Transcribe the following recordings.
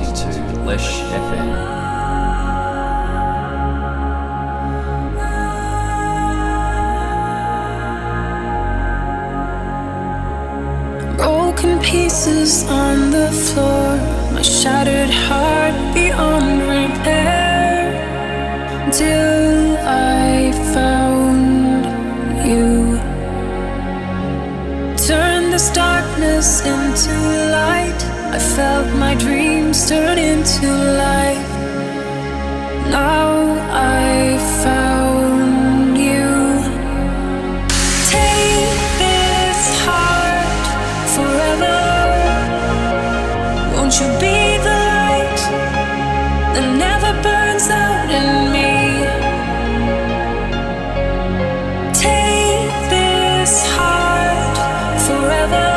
listening to Lesh FM. Pieces on the floor, my shattered heart beyond repair, till I found you. Turn this darkness into light, I felt my dreams turn into life. Now I found you. Take this heart forever. You be the light that never burns out in me. Take this heart forever.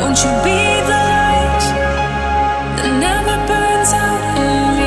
Won't you be the light that never burns out in me?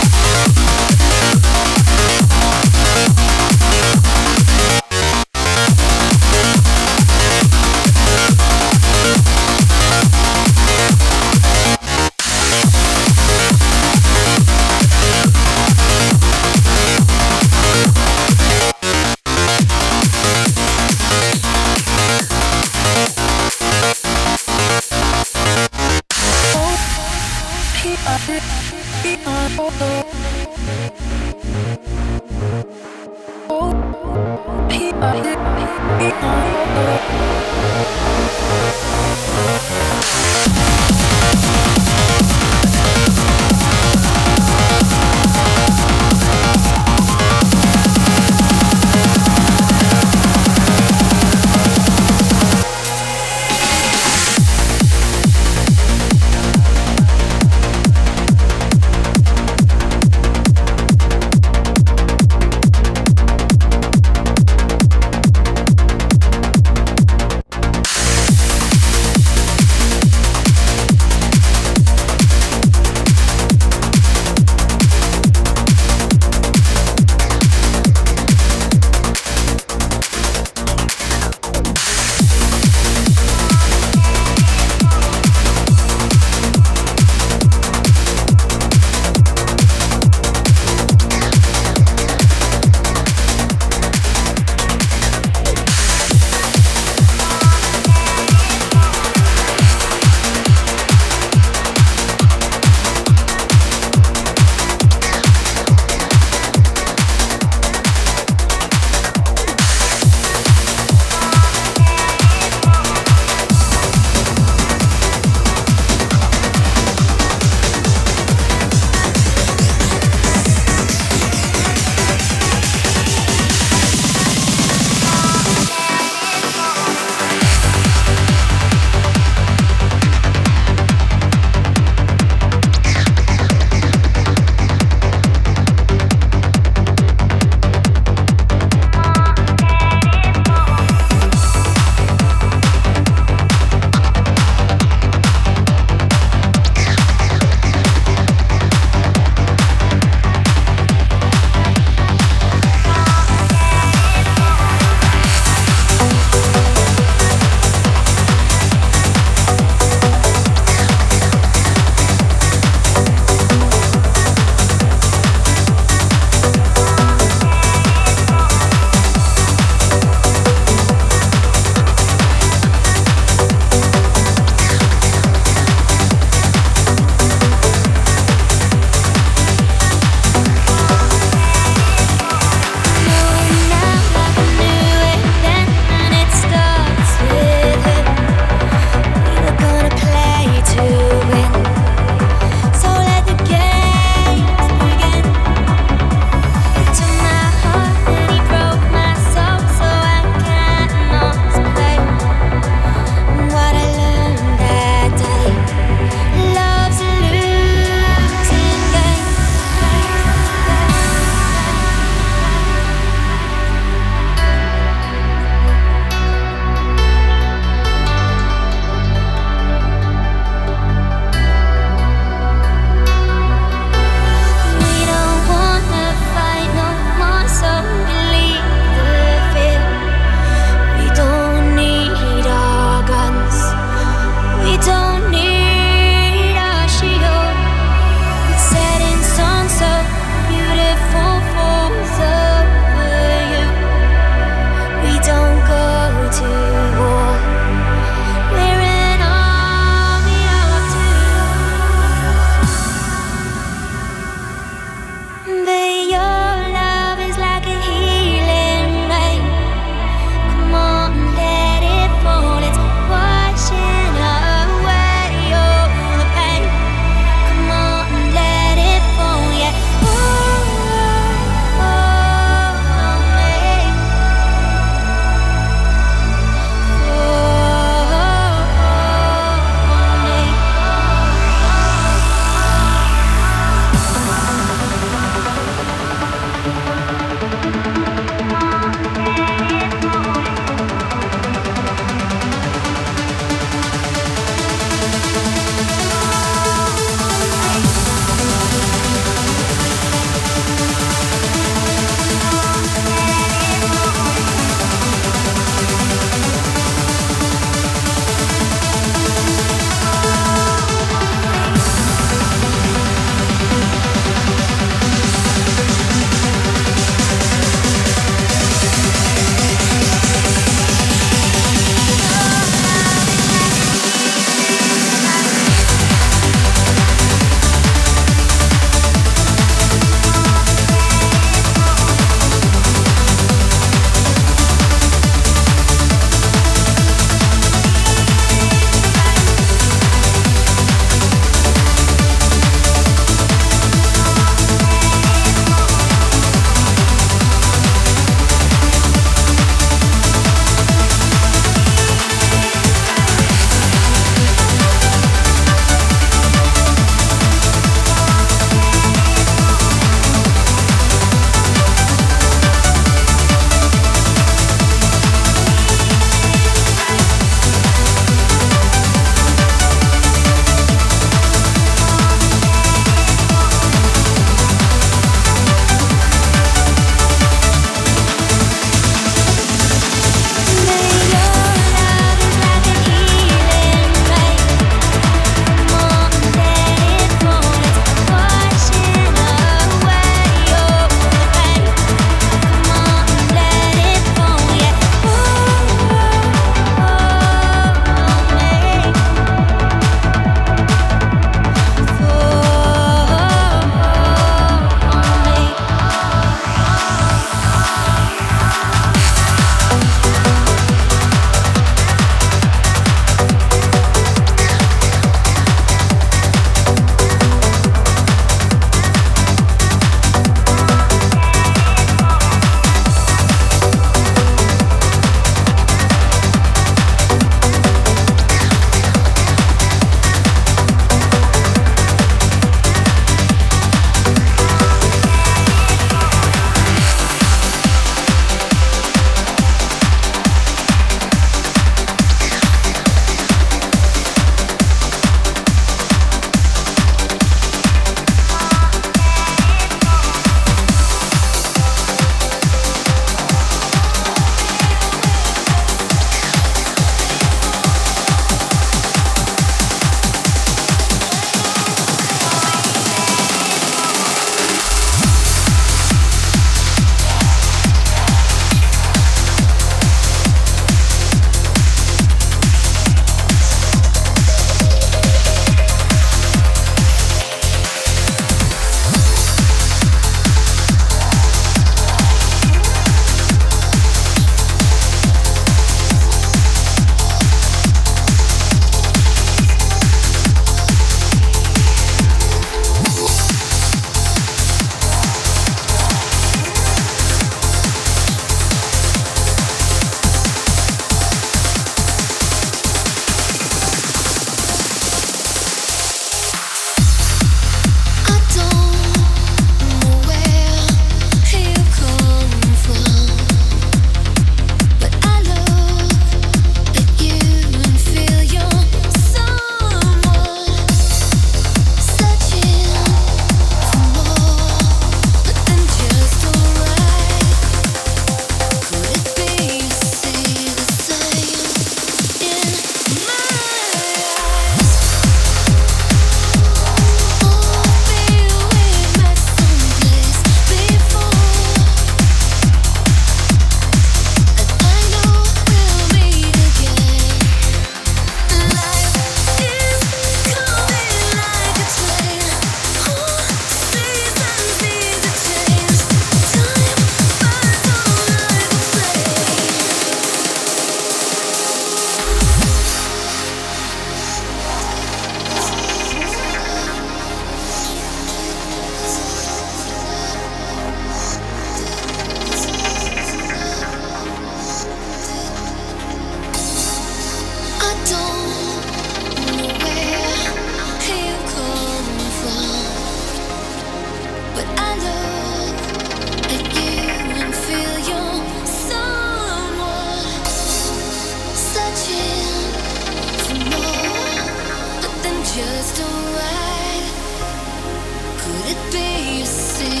Season.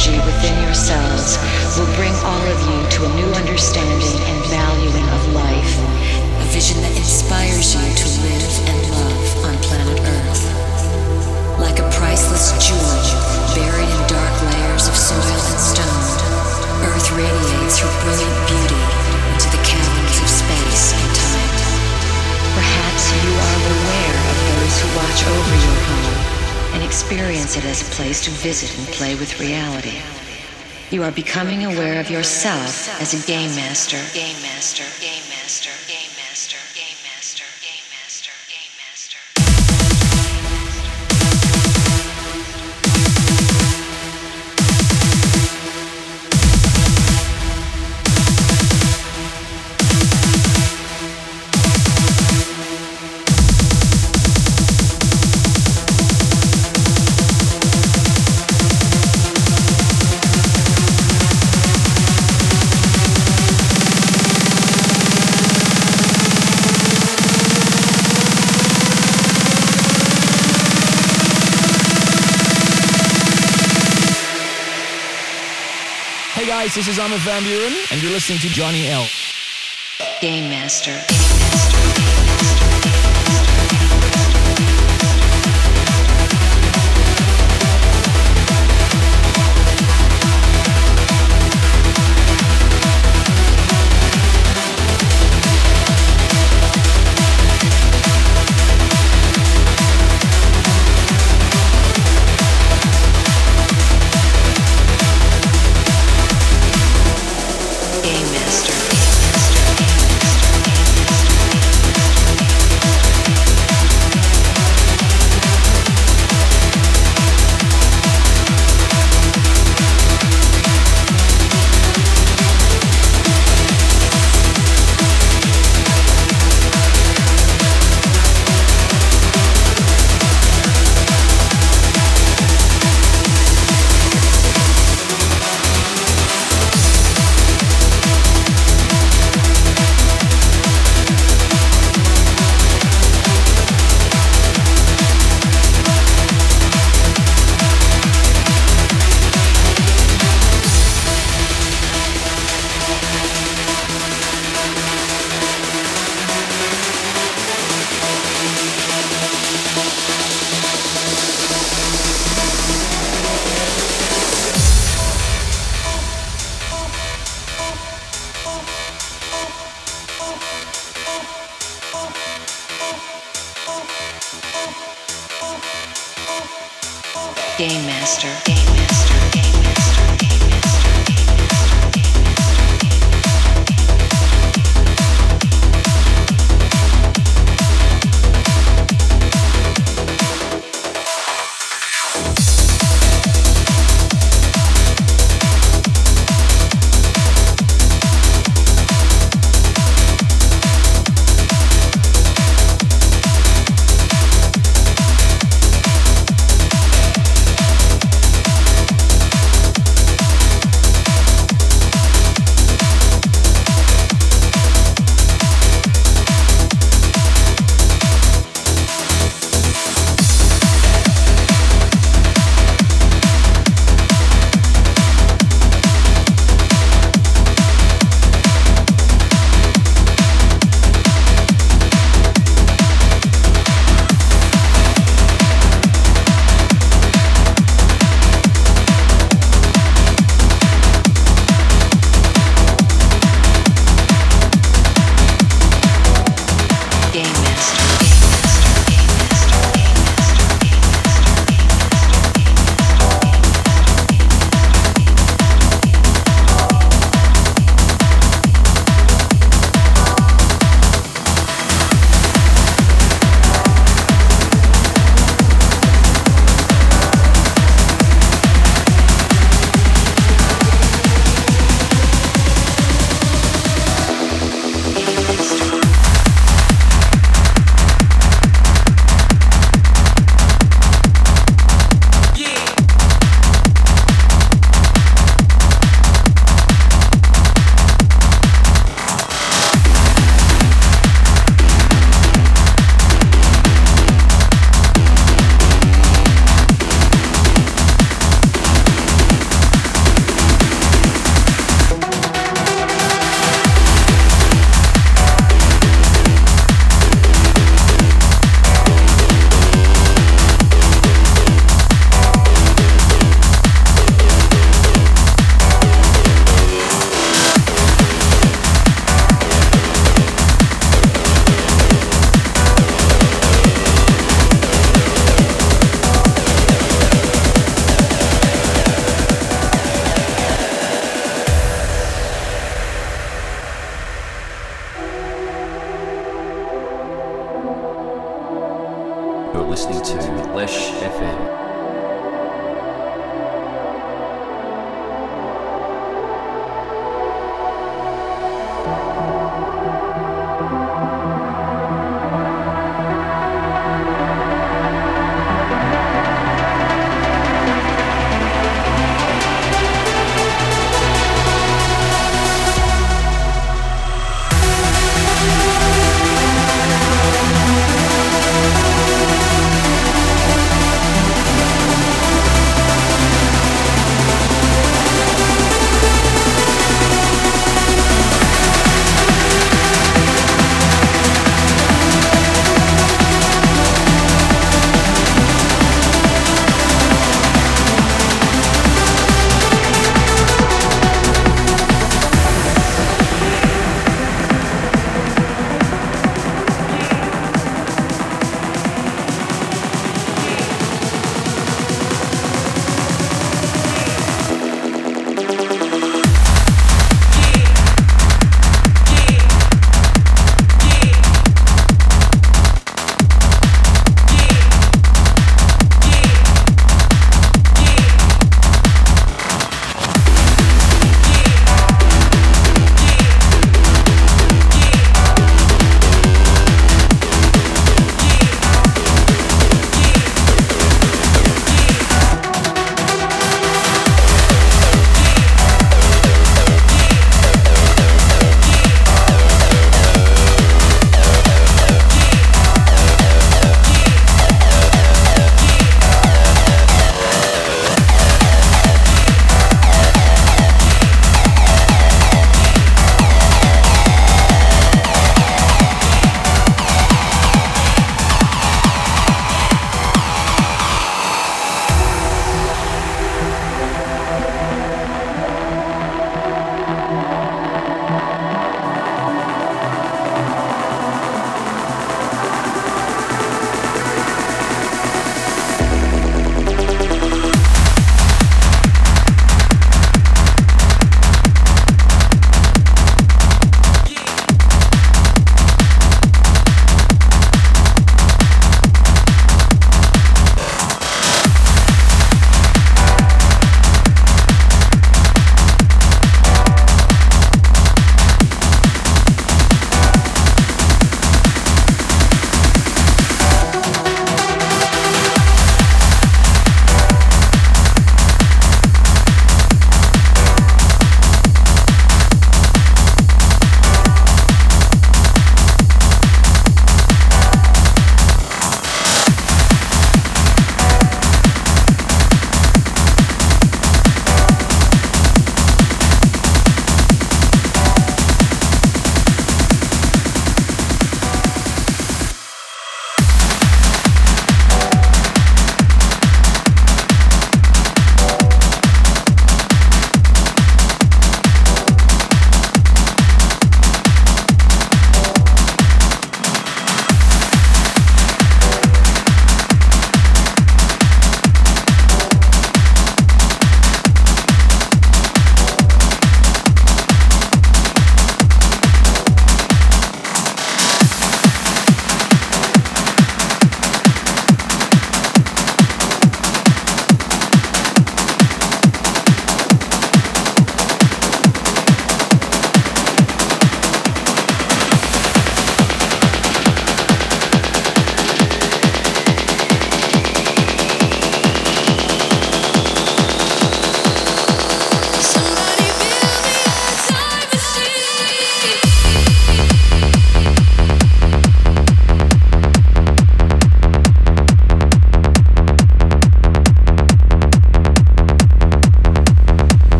energy within yourselves will bring all of you to a new understanding and valuing of life, a vision that inspires you to live and love on planet Earth. Like a priceless jewel buried in dark layers of soil and stone, Earth radiates her brilliant beauty into the caverns of space and time. Perhaps you are aware of those who watch over your home and experience it as a place to visit and play with reality. You are becoming aware of yourself as a game master. This is Armin van Buuren, and you're listening to Johnny L. Game Master.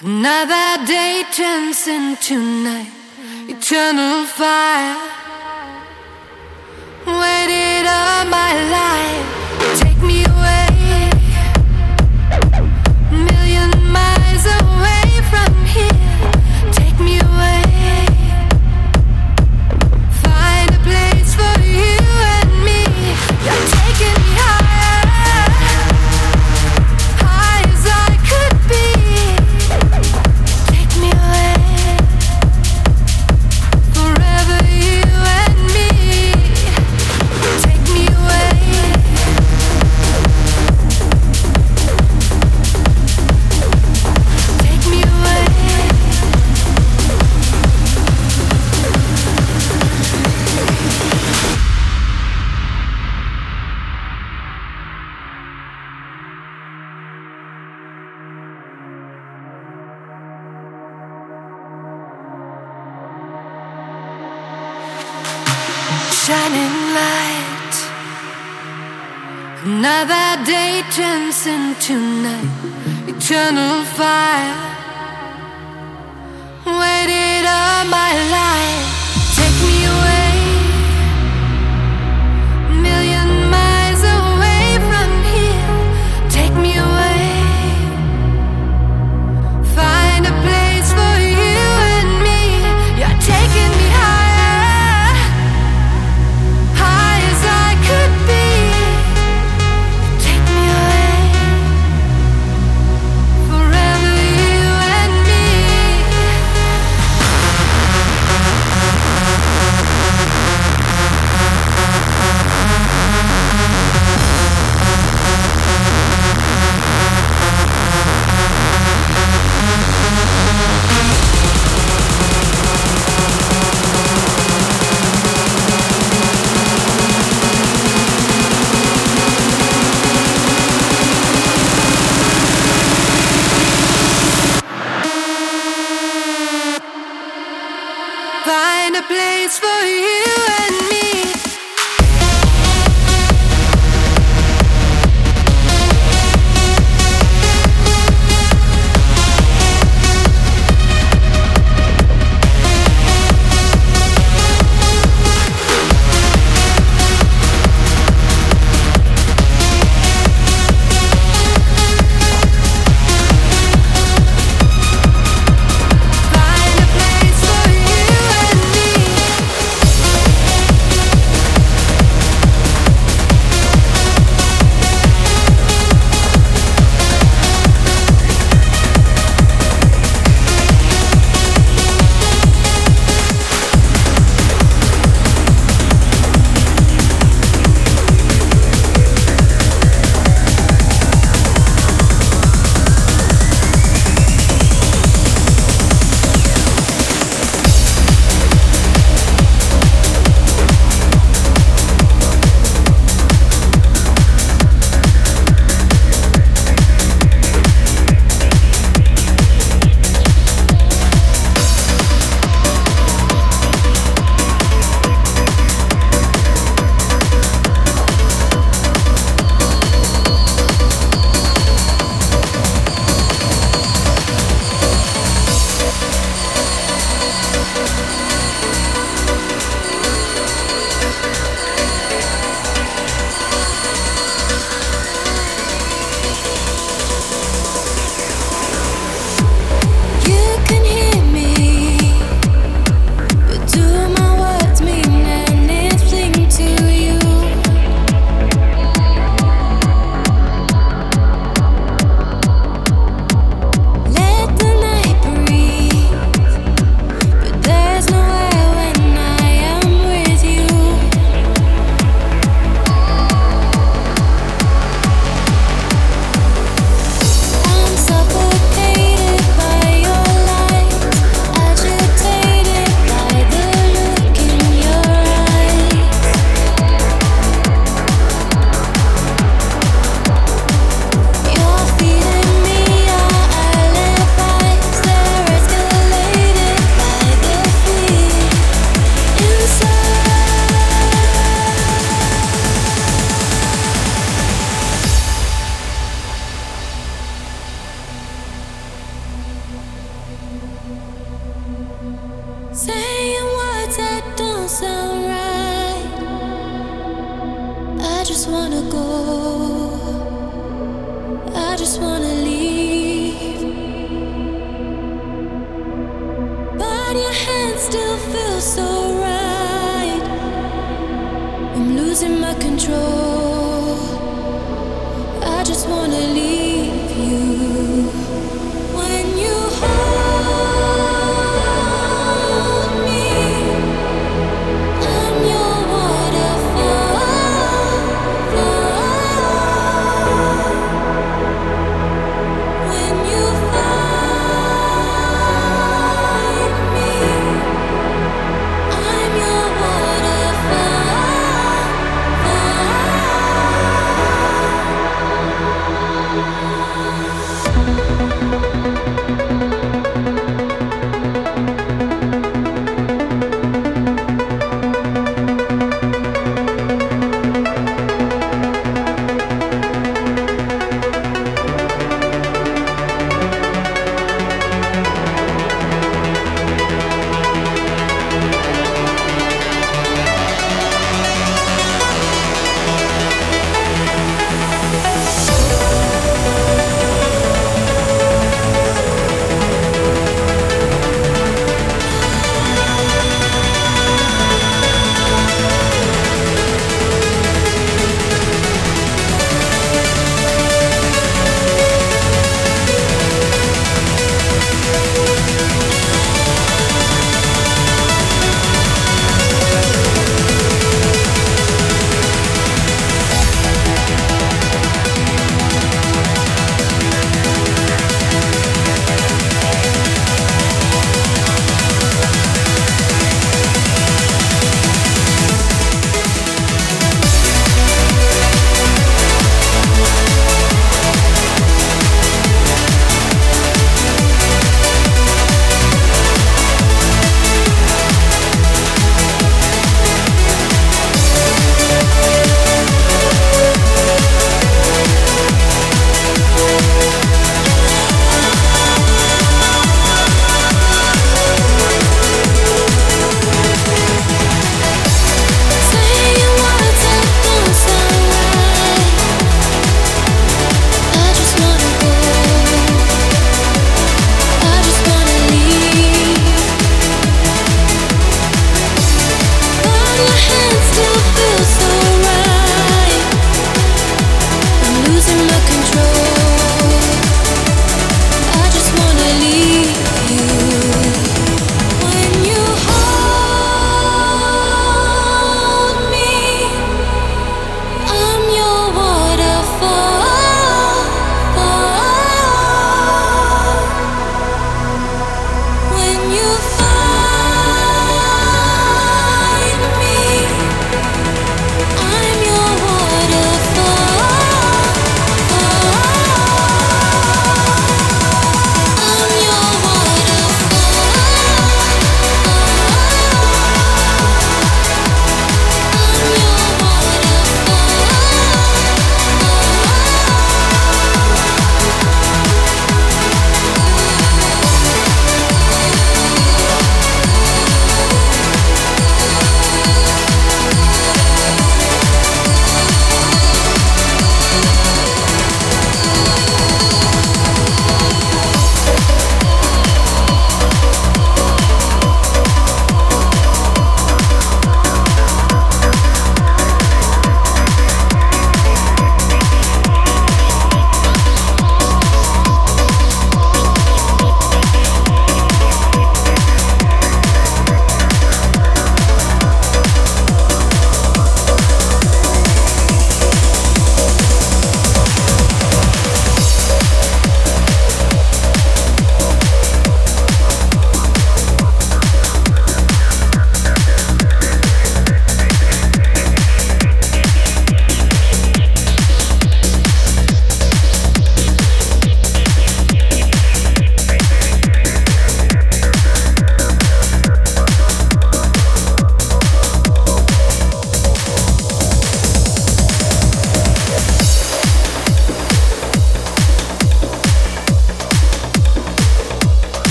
Another day turns into night, eternal fire, waited all my life. Take me away, a million miles away from here. Take me away. Another day turns into night, eternal fire, waited all my life. Take me away, a million miles away from here. Take me away, find a place for you and me. You're taking me high. saying words that don't sound right. I just wanna go, I just wanna leave, but your hands still feel so right. I'm losing my control.